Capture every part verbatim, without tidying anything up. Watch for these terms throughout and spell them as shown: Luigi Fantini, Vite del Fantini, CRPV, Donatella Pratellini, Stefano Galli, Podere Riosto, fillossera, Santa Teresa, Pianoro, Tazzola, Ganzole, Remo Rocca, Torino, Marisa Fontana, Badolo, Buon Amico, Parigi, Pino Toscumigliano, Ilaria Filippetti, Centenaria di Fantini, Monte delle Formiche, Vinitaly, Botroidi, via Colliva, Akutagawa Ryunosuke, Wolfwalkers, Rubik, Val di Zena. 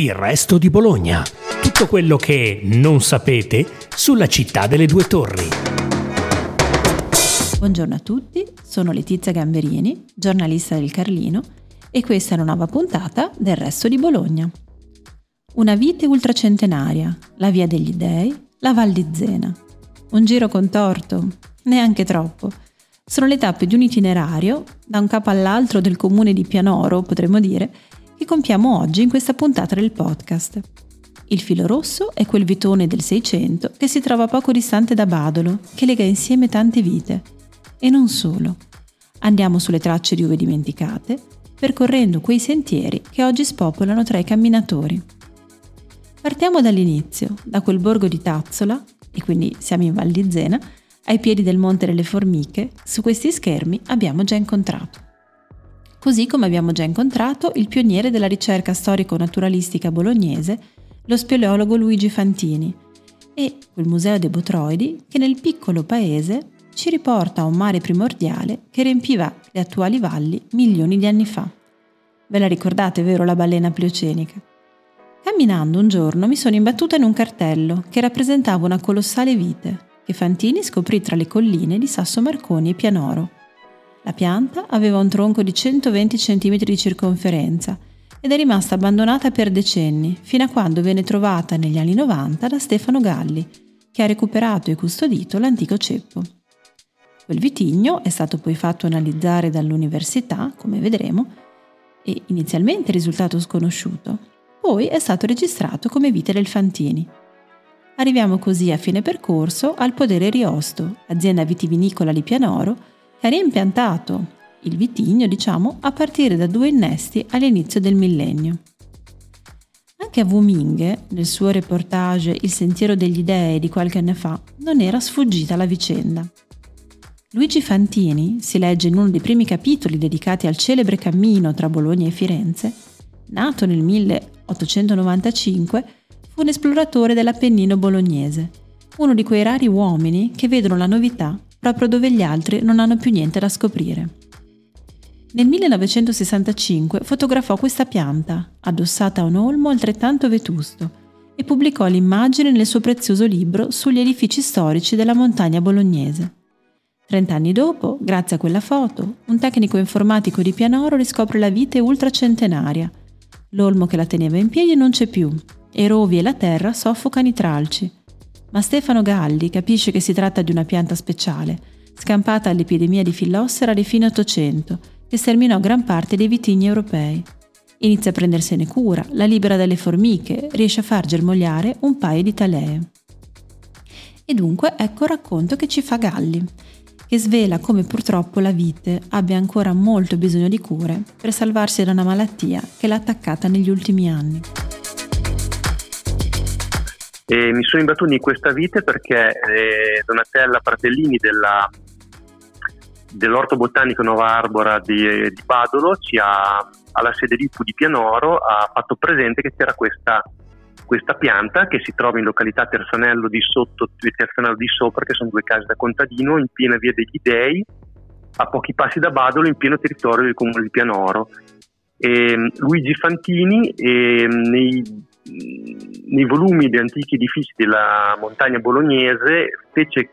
Il resto di Bologna. Tutto quello che non sapete sulla città delle due torri. Buongiorno a tutti, sono Letizia Gamberini, giornalista del Carlino, e questa è una nuova puntata del resto di Bologna. Una vite ultracentenaria, la via degli dei, la Val di Zena. Un giro contorto, neanche troppo. Sono le tappe di un itinerario, da un capo all'altro del comune di Pianoro, potremmo dire, che compiamo oggi in questa puntata del podcast. Il filo rosso è quel vitone del Seicento che si trova poco distante da Badolo, che lega insieme tante vite. E non solo. Andiamo sulle tracce di uve dimenticate, percorrendo quei sentieri che oggi spopolano tra i camminatori. Partiamo dall'inizio, da quel borgo di Tazzola, e quindi siamo in Val di Zena, ai piedi del Monte delle Formiche, su questi schermi abbiamo già incontrato. Così come abbiamo già incontrato il pioniere della ricerca storico-naturalistica bolognese, lo speleologo Luigi Fantini, e quel museo dei Botroidi che nel piccolo paese ci riporta a un mare primordiale che riempiva le attuali valli milioni di anni fa. Ve la ricordate, vero, la balena pliocenica? Camminando un giorno mi sono imbattuta in un cartello che rappresentava una colossale vite che Fantini scoprì tra le colline di Sasso Marconi e Pianoro. La pianta aveva un tronco di centoventi centimetri di circonferenza ed è rimasta abbandonata per decenni, fino a quando venne trovata negli anni novanta da Stefano Galli, che ha recuperato e custodito l'antico ceppo. Quel vitigno è stato poi fatto analizzare dall'università, come vedremo, e inizialmente risultato sconosciuto, poi è stato registrato come Vite del Fantini. Arriviamo così a fine percorso al Podere Riosto, azienda vitivinicola Lipianoro, ha reimpiantato il vitigno, diciamo, a partire da due innesti all'inizio del millennio. Anche a Wuminghe, nel suo reportage Il sentiero degli dei di qualche anno fa, non era sfuggita la vicenda. Luigi Fantini, si legge in uno dei primi capitoli dedicati al celebre cammino tra Bologna e Firenze, nato nel milleottocentonovantacinque, fu un esploratore dell'Appennino bolognese, uno di quei rari uomini che vedono la novità proprio dove gli altri non hanno più niente da scoprire. Nel millenovecentosessantacinque fotografò questa pianta, addossata a un olmo altrettanto vetusto, e pubblicò l'immagine nel suo prezioso libro sugli edifici storici della montagna bolognese. Trent'anni dopo, grazie a quella foto, un tecnico informatico di Pianoro riscopre la vite ultracentenaria. L'olmo che la teneva in piedi non c'è più, e rovi e la terra soffocano i tralci. Ma Stefano Galli capisce che si tratta di una pianta speciale, scampata all'epidemia di fillossera di fine Ottocento, che sterminò gran parte dei vitigni europei. Inizia a prendersene cura, la libera dalle formiche, riesce a far germogliare un paio di talee. E dunque ecco il racconto che ci fa Galli, che svela come purtroppo la vite abbia ancora molto bisogno di cure per salvarsi da una malattia che l'ha attaccata negli ultimi anni. E mi sono imbattuto in questa vite perché eh, Donatella Pratellini della, dell'Orto Botanico Nova Arbora di, di Badolo ci ha, alla sede di I P U di Pianoro ha fatto presente che c'era questa, questa pianta che si trova in località Terzanello di Sotto e Terzanello di Sopra, che sono due case da contadino, in piena via degli Dei, a pochi passi da Badolo, in pieno territorio del comune di Pianoro. E Luigi Fantini e, nei nei volumi di antichi edifici della montagna bolognese fece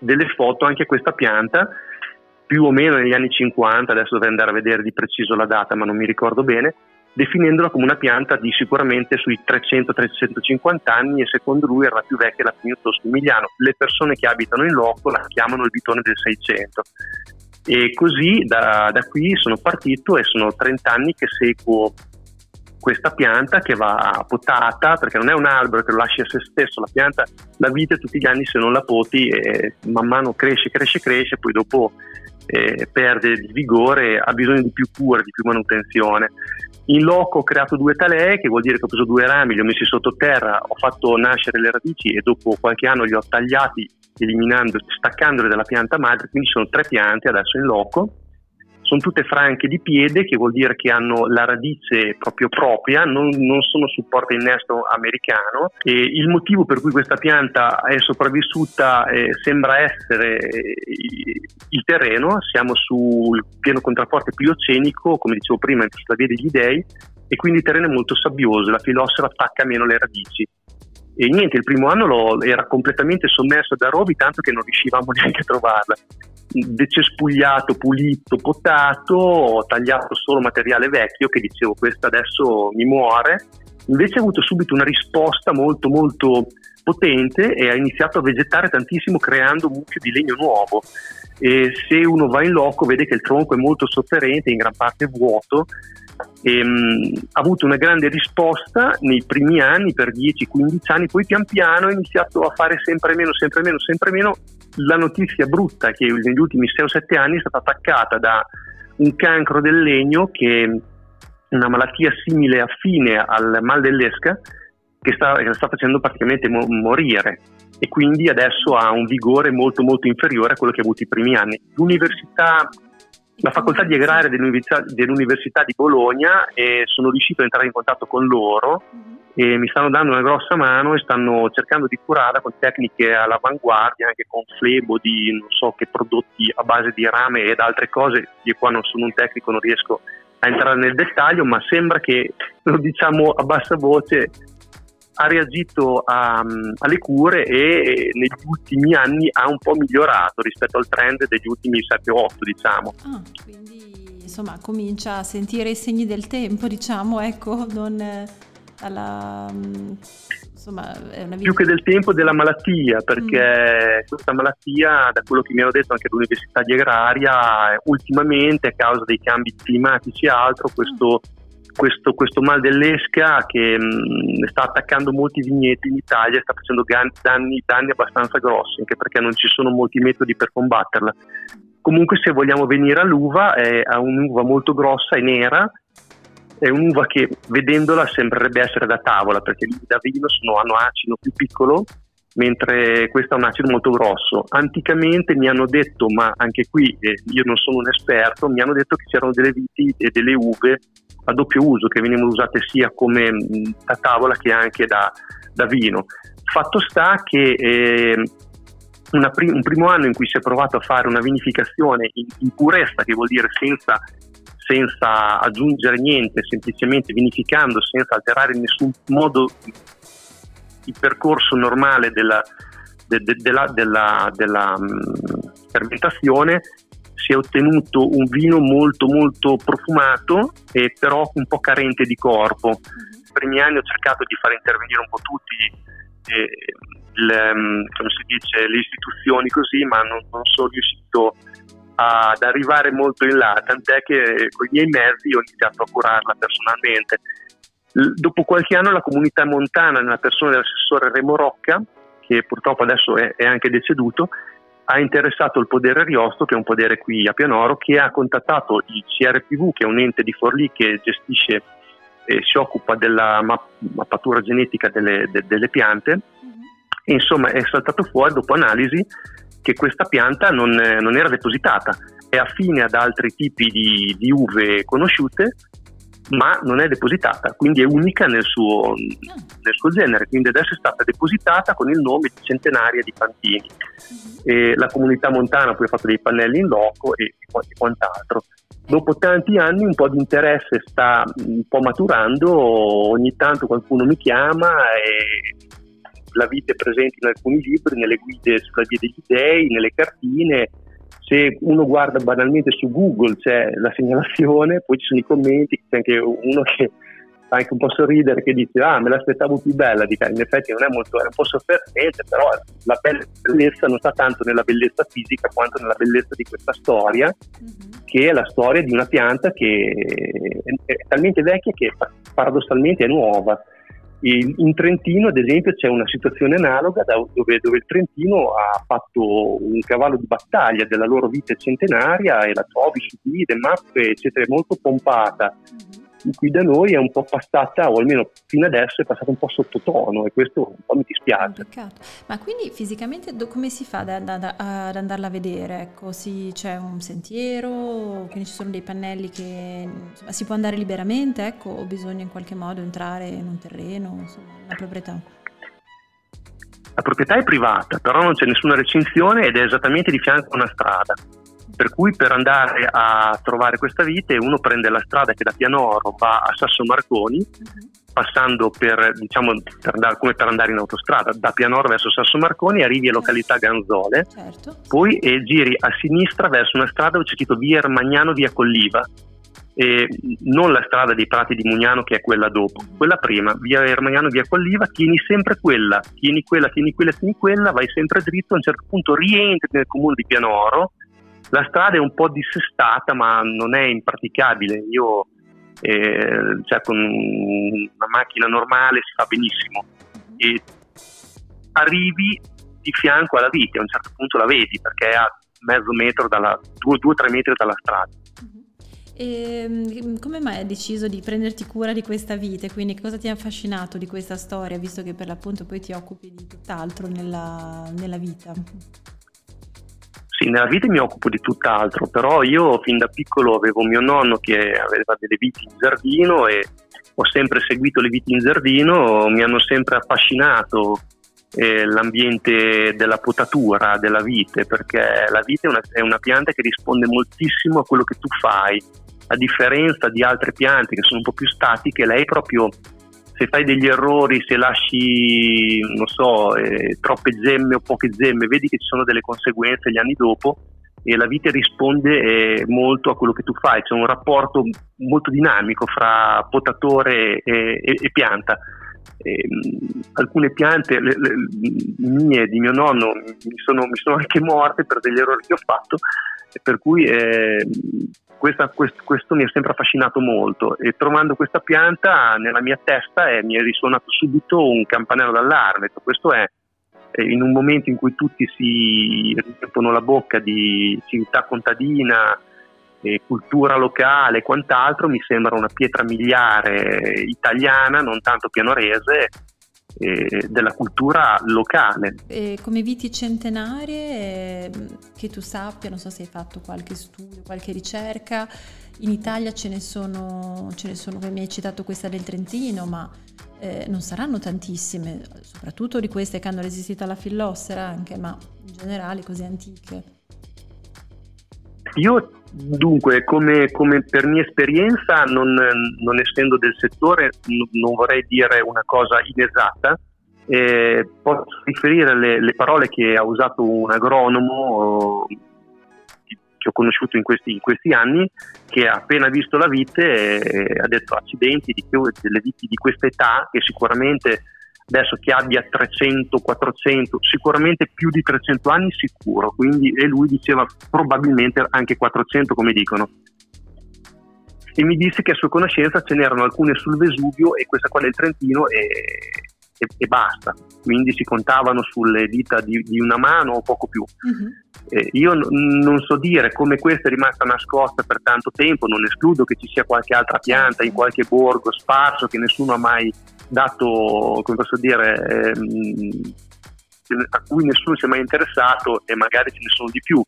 delle foto anche a questa pianta, più o meno negli anni cinquanta, adesso dovrei andare a vedere di preciso la data ma non mi ricordo bene, definendola come una pianta di sicuramente sui trecento trecentocinquanta anni, e secondo lui era la più vecchia, la Pino Toscumigliano. Le persone che abitano in loco la chiamano il vitone del Seicento. E così da, da qui sono partito e sono trent'anni che seguo questa pianta, che va potata, perché non è un albero che lo lasci a se stesso. La pianta, la vite, tutti gli anni se non la poti eh, man mano cresce, cresce, cresce, poi dopo eh, perde di vigore, ha bisogno di più cura, di più manutenzione. In loco ho creato due talee, che vuol dire che ho preso due rami, li ho messi sottoterra, ho fatto nascere le radici e dopo qualche anno li ho tagliati, eliminando, staccandole dalla pianta madre, quindi sono tre piante adesso in loco. Sono tutte franche di piede, che vuol dire che hanno la radice proprio propria, non, non sono supporto innesto americano. E il motivo per cui questa pianta è sopravvissuta eh, sembra essere eh, il terreno. Siamo sul pieno contrafforte pliocenico, come dicevo prima, sulla via degli dei, e quindi il terreno è molto sabbioso, la filossera attacca meno le radici. E niente, il primo anno l'ho, era completamente sommersa da rovi, tanto che non riuscivamo neanche a trovarla. Decespugliato, pulito, potato, ho tagliato solo materiale vecchio che dicevo questa adesso mi muore. Invece ha avuto subito una risposta molto molto potente e ha iniziato a vegetare tantissimo, creando un mucchio di legno nuovo. E se uno va in loco vede che il tronco è molto sofferente, in gran parte vuoto. E, um, ha avuto una grande risposta nei primi anni, per dieci quindici anni, poi pian piano ha iniziato a fare sempre meno, sempre meno, sempre meno. La notizia brutta è che negli ultimi sei o sette anni è stata attaccata da un cancro del legno, che è una malattia simile affine al mal dell'esca, che sta, che la sta facendo praticamente mo- morire, e quindi adesso ha un vigore molto molto inferiore a quello che ha avuto i primi anni. L'università La facoltà di agraria dell'Università di Bologna, e sono riuscito ad entrare in contatto con loro e mi stanno dando una grossa mano e stanno cercando di curarla con tecniche all'avanguardia, anche con flebo di non so che prodotti a base di rame ed altre cose. Io qua non sono un tecnico, non riesco a entrare nel dettaglio, ma sembra che, lo diciamo a bassa voce, ha reagito a, um, alle cure e negli ultimi anni ha un po' migliorato rispetto al trend degli ultimi sette otto, diciamo. Ah, quindi insomma comincia a sentire i segni del tempo, diciamo, ecco, non alla, um, insomma, è una vita... più che del tempo, della malattia, perché mm. questa malattia, da quello che mi hanno detto anche all'Università di Agraria, ultimamente, a causa dei cambi climatici e altro, questo mm. Questo, questo mal dell'esca che mh, sta attaccando molti vigneti in Italia, sta facendo danni, danni abbastanza grossi, anche perché non ci sono molti metodi per combatterla. Comunque, se vogliamo venire all'uva, è, ha un'uva molto grossa e nera, è un'uva che vedendola sembrerebbe essere da tavola, perché gli uva da vino sono, hanno acido più piccolo, mentre questa ha un acido molto grosso. Anticamente mi hanno detto, ma anche qui eh, io non sono un esperto, mi hanno detto che c'erano delle viti e delle uve a doppio uso, che venivano usate sia come da tavola che anche da, da vino. Fatto sta che eh, una prim- un primo anno in cui si è provato a fare una vinificazione in, in purezza, che vuol dire senza, senza aggiungere niente, semplicemente vinificando senza alterare in nessun modo il percorso normale della, de, de, della, della, della mh, fermentazione, si è ottenuto un vino molto molto profumato e però un po' carente di corpo. Nei primi anni ho cercato di far intervenire un po' tutti eh, le, come si dice, le istituzioni, così, ma non, non sono riuscito ad arrivare molto in là, tant'è che con i miei mezzi ho iniziato a curarla personalmente. L- dopo qualche anno la comunità montana, nella persona dell'assessore Remo Rocca, che purtroppo adesso è, è anche deceduto, ha interessato il Podere Riosto, che è un podere qui a Pianoro, che ha contattato il C R P V, che è un ente di Forlì che gestisce e si occupa della mappatura genetica delle, de, delle piante. Mm-hmm. E insomma è saltato fuori, dopo analisi, che questa pianta non, non era depositata, è affine ad altri tipi di, di uve conosciute, ma non è depositata, quindi è unica nel suo, nel suo genere. Quindi adesso è stata depositata con il nome di Centenaria di Fantini. E la comunità montana poi ha fatto dei pannelli in loco e, e quant'altro. Dopo tanti anni un po' di interesse sta un po' maturando, ogni tanto qualcuno mi chiama e la vite è presente in alcuni libri, nelle guide sulla via degli dei, nelle cartine. Se uno guarda banalmente su Google c'è la segnalazione, poi ci sono i commenti, c'è anche uno che fa anche un po' sorridere, che dice: ah, me l'aspettavo più bella. Dica, in effetti non è molto, è un po' sofferente, però la bellezza non sta tanto nella bellezza fisica quanto nella bellezza di questa storia, mm-hmm. che è la storia di una pianta che è talmente vecchia che paradossalmente è nuova. In Trentino, ad esempio, c'è una situazione analoga, dove, dove il Trentino ha fatto un cavallo di battaglia della loro vite centenaria e la trovi su guide, mappe, eccetera, molto pompata. Qui da noi è un po' passata, o almeno fino adesso è passata un po' sottotono, e questo un po' mi dispiace. Peccato. Ma quindi fisicamente do, come si fa ad, ad, ad andarla a vedere? Ecco, sì, c'è un sentiero, quindi ci sono dei pannelli che insomma, si può andare liberamente, ecco, o bisogna in qualche modo entrare in un terreno, insomma, la proprietà? La proprietà è privata, però non c'è nessuna recinzione ed è esattamente di fianco a una strada. Per cui per andare a trovare questa vite uno prende la strada che da Pianoro va a Sasso Marconi, uh-huh. passando per, diciamo, per andare, come per andare in autostrada, da Pianoro verso Sasso Marconi arrivi a località Ganzole, certo. poi e giri a sinistra verso una strada dove c'è scritto via Ermagnano, via Colliva, e non la strada dei Prati di Mugnano che è quella dopo, quella prima, via Ermagnano, via Colliva, tieni sempre quella, tieni quella, tieni quella, tieni quella, vai sempre dritto, a un certo punto rientri nel comune di Pianoro. La strada è un po' dissestata, ma non è impraticabile. Io, eh, cioè, con una macchina normale si fa benissimo. E arrivi di fianco alla vite, a un certo punto la vedi perché è a mezzo metro, dalla, due o tre metri dalla strada. E come mai hai deciso di prenderti cura di questa vite? Quindi cosa ti ha affascinato di questa storia, visto che per l'appunto poi ti occupi di tutt'altro nella, nella vita? Sì, nella vita mi occupo di tutt'altro, però io fin da piccolo avevo mio nonno che aveva delle viti in giardino e ho sempre seguito le viti in giardino, mi hanno sempre affascinato eh, l'ambiente della potatura, della vite, perché la vite è una, è una pianta che risponde moltissimo a quello che tu fai, a differenza di altre piante che sono un po' più statiche, lei proprio... Se fai degli errori, se lasci, non so, eh, troppe gemme o poche gemme, vedi che ci sono delle conseguenze gli anni dopo e la vite risponde eh, molto a quello che tu fai. C'è un rapporto molto dinamico fra potatore e, e, e pianta. Eh, alcune piante le, le, mie, di mio nonno, mi sono, mi sono anche morte per degli errori che ho fatto, per cui eh, questa, quest, questo mi ha sempre affascinato molto e trovando questa pianta nella mia testa eh, mi è risuonato subito un campanello d'allarme. Questo è eh, in un momento in cui tutti si riempiono la bocca di città contadina, eh, cultura locale e quant'altro, mi sembra una pietra miliare italiana, non tanto pianorese, della cultura locale. E come viti centenarie, che tu sappia, non so se hai fatto qualche studio, qualche ricerca, in Italia ce ne sono, ce ne sono, come mi hai citato questa del Trentino, ma eh, non saranno tantissime, soprattutto di queste che hanno resistito alla fillossera anche, ma in generale così antiche. Io Dunque, come, come per mia esperienza, non, non essendo del settore, n- non vorrei dire una cosa inesatta, eh, posso riferire le, le parole che ha usato un agronomo eh, che ho conosciuto in questi, in questi anni, che ha appena visto la vite eh, ha detto accidenti, di più, delle viti di questa età, che sicuramente adesso che abbia trecento, quattrocento, sicuramente più di trecento anni sicuro, quindi, e lui diceva probabilmente anche quattrocento come dicono, e mi disse che a sua conoscenza ce n'erano alcune sul Vesuvio e questa qua del Trentino e, e, e basta, quindi si contavano sulle dita di, di una mano o poco più. Uh-huh. eh, io n- non so dire come questa è rimasta nascosta per tanto tempo, non escludo che ci sia qualche altra pianta in qualche borgo sparso che nessuno ha mai dato, come posso dire, ehm, a cui nessuno si è mai interessato e magari ce ne sono di più,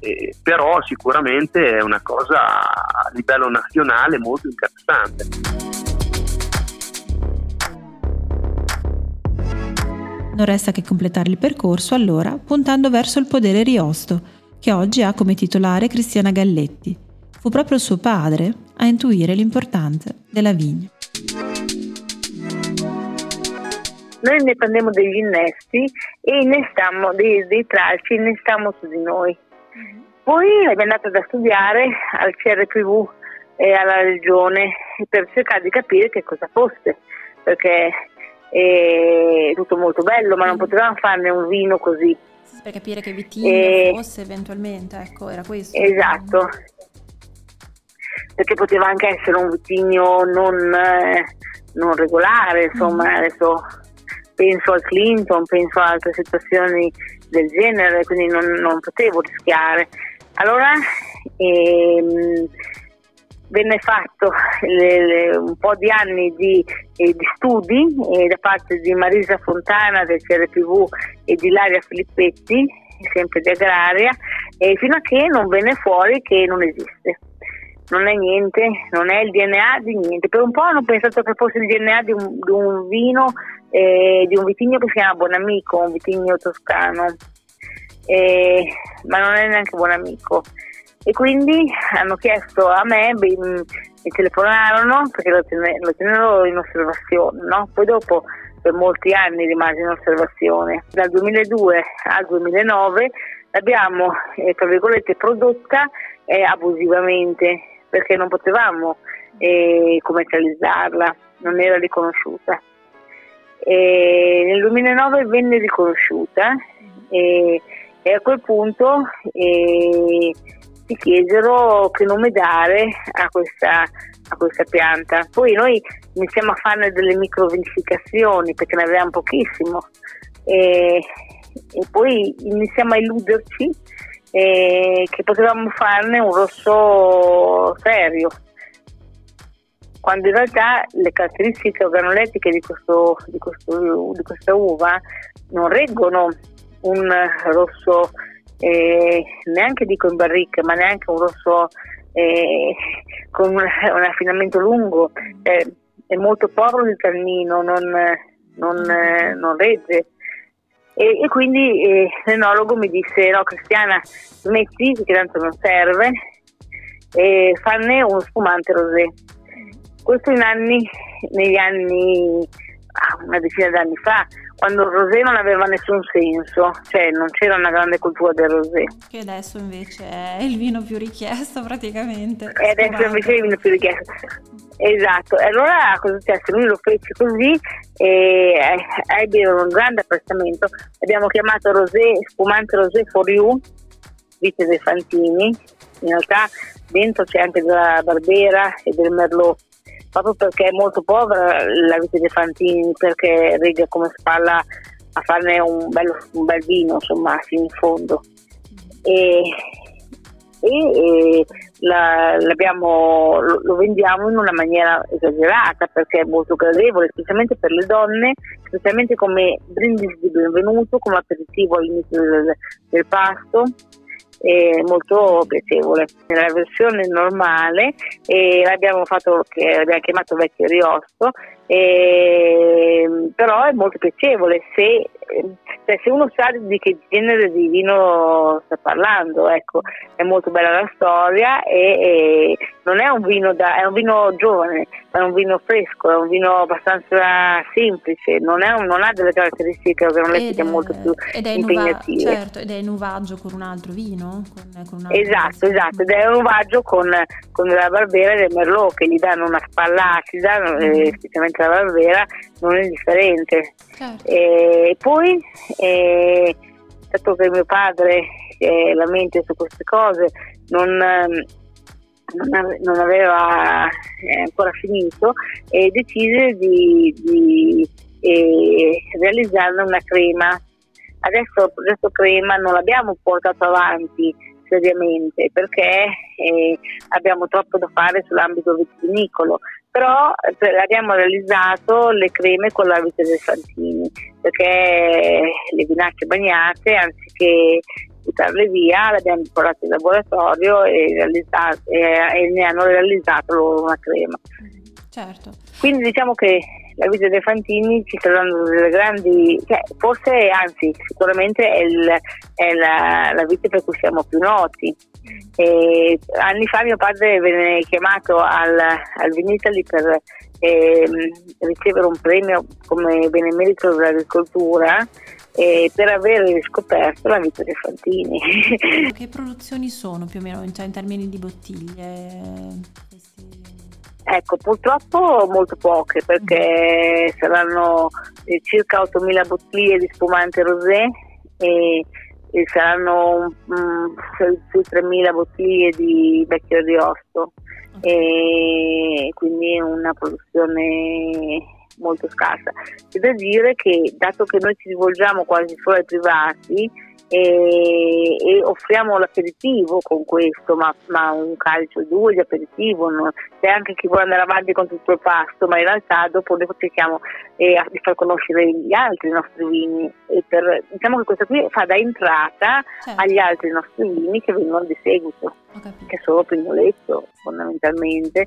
eh, però sicuramente è una cosa a livello nazionale molto interessante. Non resta che completare il percorso allora puntando verso il Podere Riosto, che oggi ha come titolare Cristiana Galletti. Fu proprio suo padre a intuire l'importanza della vigna. Noi ne prendemmo degli innesti e innestammo dei, dei tralci, innestammo su di noi. Poi abbiamo andato a studiare al C R P V e alla regione per cercare di capire che cosa fosse, perché è tutto molto bello, ma non potevamo farne un vino così. Sì, per capire che vitigno e... fosse eventualmente, ecco, era questo. Esatto, perché poteva anche essere un vitigno non, non regolare, insomma, mm. adesso... penso al Clinton, penso a altre situazioni del genere, quindi non, non potevo rischiare. Allora ehm, venne fatto le, le, un po' di anni di, eh, di studi eh, da parte di Marisa Fontana del C R P V e di Ilaria Filippetti, sempre di Agraria, eh, fino a che non venne fuori che non esiste. Non è niente, non è il D N A di niente. Per un po' hanno pensato che fosse il D N A di un, di un vino, eh, di un vitigno che si chiama Buon Amico, un vitigno toscano, eh, ma non è neanche Buon Amico, e quindi hanno chiesto a me, mi telefonarono perché lo, ten- lo tenero in osservazione, no? Poi dopo per molti anni rimase in osservazione. Dal duemiladue al duemilanove l'abbiamo, eh, tra virgolette, prodotta eh, abusivamente, perché non potevamo eh, commercializzarla, non era riconosciuta. E nel duemilanove venne riconosciuta e, e a quel punto eh, si chiesero che nome dare a questa, a questa pianta. Poi noi iniziamo a fare delle microvinificazioni perché ne avevamo pochissimo e, e poi iniziamo a illuderci eh, che potevamo farne un rosso serio, quando in realtà le caratteristiche organolettiche di, questo, di, questo, di questa uva non reggono un rosso eh, neanche dico in barrique, ma neanche un rosso eh, con un, un affinamento lungo, eh, è molto povero di tannino, non, non, eh, non regge. E, e quindi eh, l'enologo mi disse: no Cristiana, smetti che tanto non serve, e fanne uno spumante rosé. Questo in anni, negli anni, una decina di anni fa, quando il rosé non aveva nessun senso, cioè non c'era una grande cultura del rosé. Che adesso invece è il vino più richiesto praticamente. E adesso invece è il vino più richiesto. Esatto, e allora cosa è successo? Lui lo fece così e ebbe un grande apprezzamento. Abbiamo chiamato rosé, spumante rosé for you, Vite dei Fantini. In realtà dentro c'è anche della Barbera e del Merlot, proprio perché è molto povera la Vite dei Fantini, perché regge come spalla a farne un, bello, un bel vino, insomma, fino in fondo. E, e, e la, l'abbiamo, lo, lo vendiamo in una maniera esagerata, perché è molto gradevole, specialmente per le donne, specialmente come brindisi di benvenuto, come aperitivo all'inizio del, del pasto. È molto piacevole. Nella versione normale eh, l'abbiamo fatto, che abbiamo chiamato Vecchio Riosto, eh, però è molto piacevole se, cioè, se uno sa di che genere di vino sta parlando, ecco. È molto bella la storia e, e non è un vino da, è un vino giovane, è un vino fresco, è un vino abbastanza semplice, non, è un, non ha delle caratteristiche organolettiche molto più ed è impegnative. Inuva, certo, ed è in uvaggio con un altro vino. Con, con esatto, esatto, ed è un uvaggio con, con la Barbera e del Merlot, che gli danno una spalla acida, mm-hmm. eh, specialmente la Barbera non è differente. Certo. E poi, eh, dato che mio padre eh, la mente su queste cose, non, non, non aveva eh, ancora finito, e eh, decise di, di eh, realizzare una crema. Adesso il progetto crema non l'abbiamo portato avanti seriamente perché eh, abbiamo troppo da fare sull'ambito vitivinicolo, però per, abbiamo realizzato le creme con la Vite dei Fantini, perché le vinacce bagnate, anziché buttarle via, le abbiamo portate in laboratorio e, e, e ne hanno realizzato loro una crema. Certo. Quindi diciamo che la Vite dei Fantini ci sta dando delle grandi, cioè, forse anzi sicuramente è, il, è la, la vite per cui siamo più noti. E anni fa mio padre venne chiamato al, al Vinitaly per eh, ricevere un premio come benemerito dell'agricoltura eh, per aver riscoperto la Vite dei Fantini. Che produzioni sono più o meno, cioè, in termini di bottiglie? Ecco, purtroppo molto poche, perché saranno circa ottomila bottiglie di spumante rosé e, e saranno più di tremila bottiglie di Vecchio Riosto, e quindi una produzione molto scarsa. C'è da dire che, dato che noi ci rivolgiamo quasi solo ai privati e, e offriamo l'aperitivo con questo, ma, ma un calcio o due di aperitivo, no? C'è anche chi vuole andare avanti con tutto il pasto, ma in realtà dopo noi cerchiamo eh, di far conoscere gli altri nostri vini, e per, diciamo che questa qui fa da entrata, certo, agli altri nostri vini che vengono di seguito, che sono Pignoletto fondamentalmente,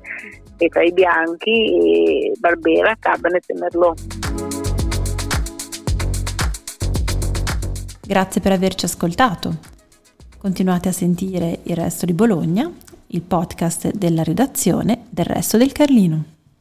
e tra i bianchi e Barbera, Cabernet e Merlot. Grazie per averci ascoltato. Continuate a sentire Il Resto di Bologna, il podcast della redazione del Resto del Carlino.